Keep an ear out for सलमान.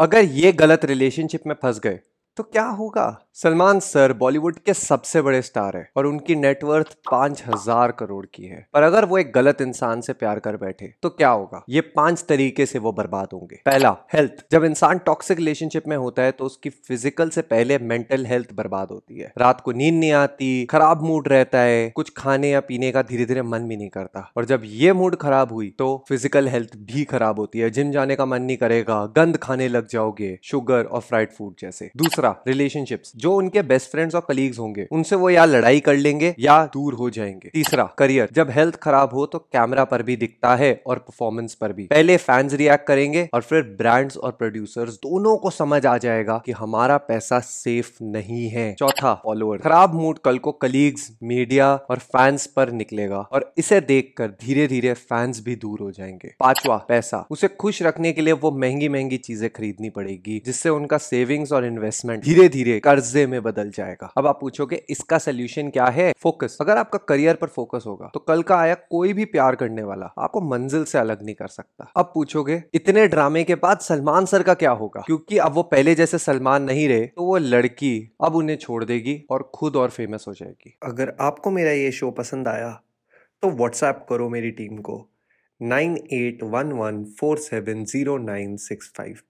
अगर ये गलत रिलेशनशिप में फंस गए तो क्या होगा। सलमान सर बॉलीवुड के सबसे बड़े स्टार है और उनकी नेटवर्थ 5,000 करोड़ की है, पर अगर वो एक गलत इंसान से प्यार कर बैठे तो क्या होगा। ये 5 तरीके से वो बर्बाद होंगे। पहला, हेल्थ। जब इंसान टॉक्सिक रिलेशनशिप में होता है तो उसकी फिजिकल से पहले मेंटल हेल्थ बर्बाद होती है। रात को नींद नहीं आती, खराब मूड रहता है, कुछ खाने या पीने का धीरे धीरे मन भी नहीं करता, और जब ये मूड खराब हुई तो फिजिकल हेल्थ भी खराब होती है। जिम जाने का मन नहीं करेगा, गंद खाने लग जाओगे, शुगर और फ्राइड फूड जैसे। दूसरा, रिलेशनशिप्स। जो उनके बेस्ट फ्रेंड्स और कलीग्स होंगे उनसे वो या लड़ाई कर लेंगे या दूर हो जाएंगे। तीसरा, करियर। जब हेल्थ खराब हो तो कैमरा पर भी दिखता है और परफॉर्मेंस पर भी। पहले फैंस रिएक्ट करेंगे और फिर ब्रांड्स और प्रोड्यूसर्स दोनों को समझ आ जाएगा कि हमारा पैसा सेफ नहीं है। चौथा, फॉलोअर। खराब मूड कल को कलीग्स, मीडिया और फैंस पर निकलेगा और इसे देख कर धीरे धीरे फैंस भी दूर हो जाएंगे। पांचवा, पैसा। उसे खुश रखने के लिए वो महंगी महंगी चीजें खरीदनी पड़ेगी, जिससे उनका सेविंग्स और इन्वेस्टमेंट धीरे धीरे कर्जे में बदल जाएगा। अब आप पूछोगे इसका सोल्यूशन क्या है। फोकस। अगर आपका करियर पर फोकस होगा तो कल का आया कोई भी प्यार करने वाला आपको मंजिल से अलग नहीं कर सकता। अब पूछोगे इतने ड्रामे के बाद सलमान सर का क्या होगा, क्योंकि अब वो पहले जैसे सलमान नहीं रहे, तो वो लड़की अब उन्हें छोड़ देगी और खुद और फेमस हो जाएगी। अगर आपको मेरा ये शो पसंद आया तो व्हाट्सएप करो मेरी टीम को 9811470965।